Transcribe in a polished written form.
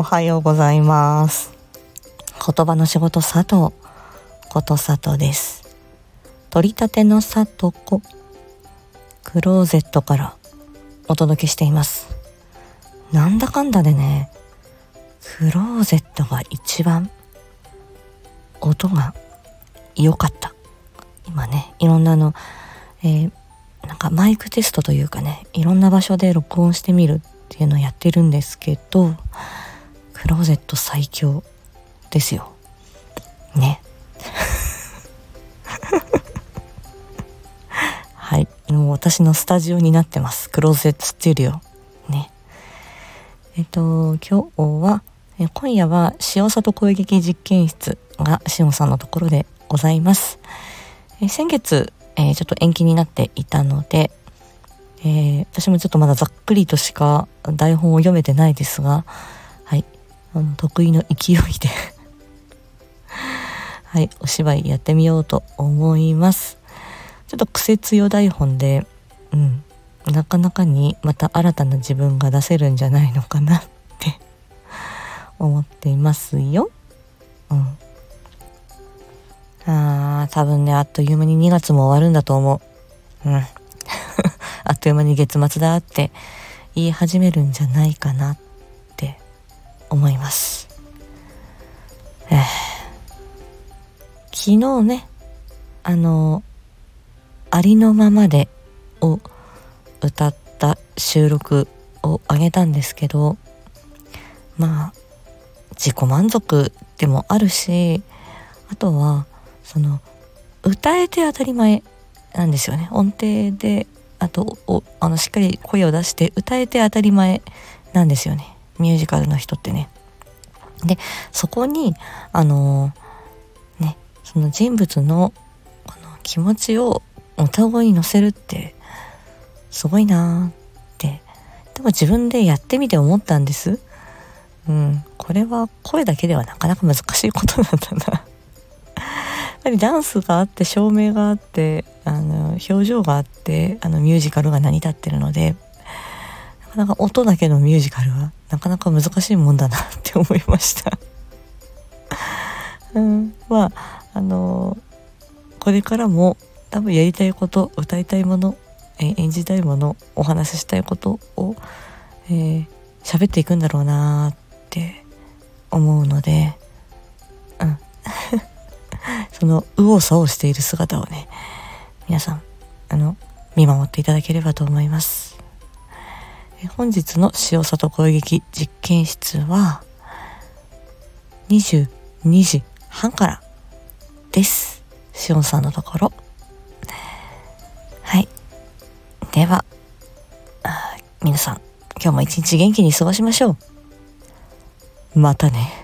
おはようございます。言葉の仕事佐藤こと佐藤です。取り立てのさとこクローゼットからお届けしています。なんだかんだでね、クローゼットが一番音が良かった。今ね、いろんなの、なんかマイクテストというかね、いろんな場所で録音してみるっていうのをやってるんですけど、クローゼット最強ですよね。はい、もう私のスタジオになってます、クローゼットスタジオね。今日は今夜は塩里声劇実験室が塩さんのところでございます。先月、ちょっと延期になっていたので、私もちょっとまだざっくりとしか台本を読めてないですが、はい、得意の勢いではい、お芝居やってみようと思います。ちょっと癖強台本で、なかなかにまた新たな自分が出せるんじゃないのかなって思っていますよ。多分ね、あっという間に2月も終わるんだと思う。あっという間に月末だって言い始めるんじゃないかなって思います。昨日ね、ありのままでを歌った収録をあげたんですけど、まあ自己満足でもあるし、あとはその歌えて当たり前なんですよね。音程で、あとしっかり声を出して歌えて当たり前なんですよね、ミュージカルの人ってね。でそこにその人物のこの気持ちを歌声に乗せるってすごいなーって、でも自分でやってみて思ったんです。これは声だけではなかなか難しいことなんだな。やっぱりダンスがあって、照明があって、表情があって、ミュージカルが成り立ってるので、なかなか音だけのミュージカルはなかなか難しいもんだなって思いました、まあこれからも多分やりたいこと、歌いたいもの、演じたいもの、お話ししたいことを喋っていくんだろうなって思うので、その右往左往している姿をね、皆さん見守っていただければと思います。本日の塩里声劇実験室は22時半からです、塩さんのところ。はい、では皆さん、今日も一日元気に過ごしましょう。またね。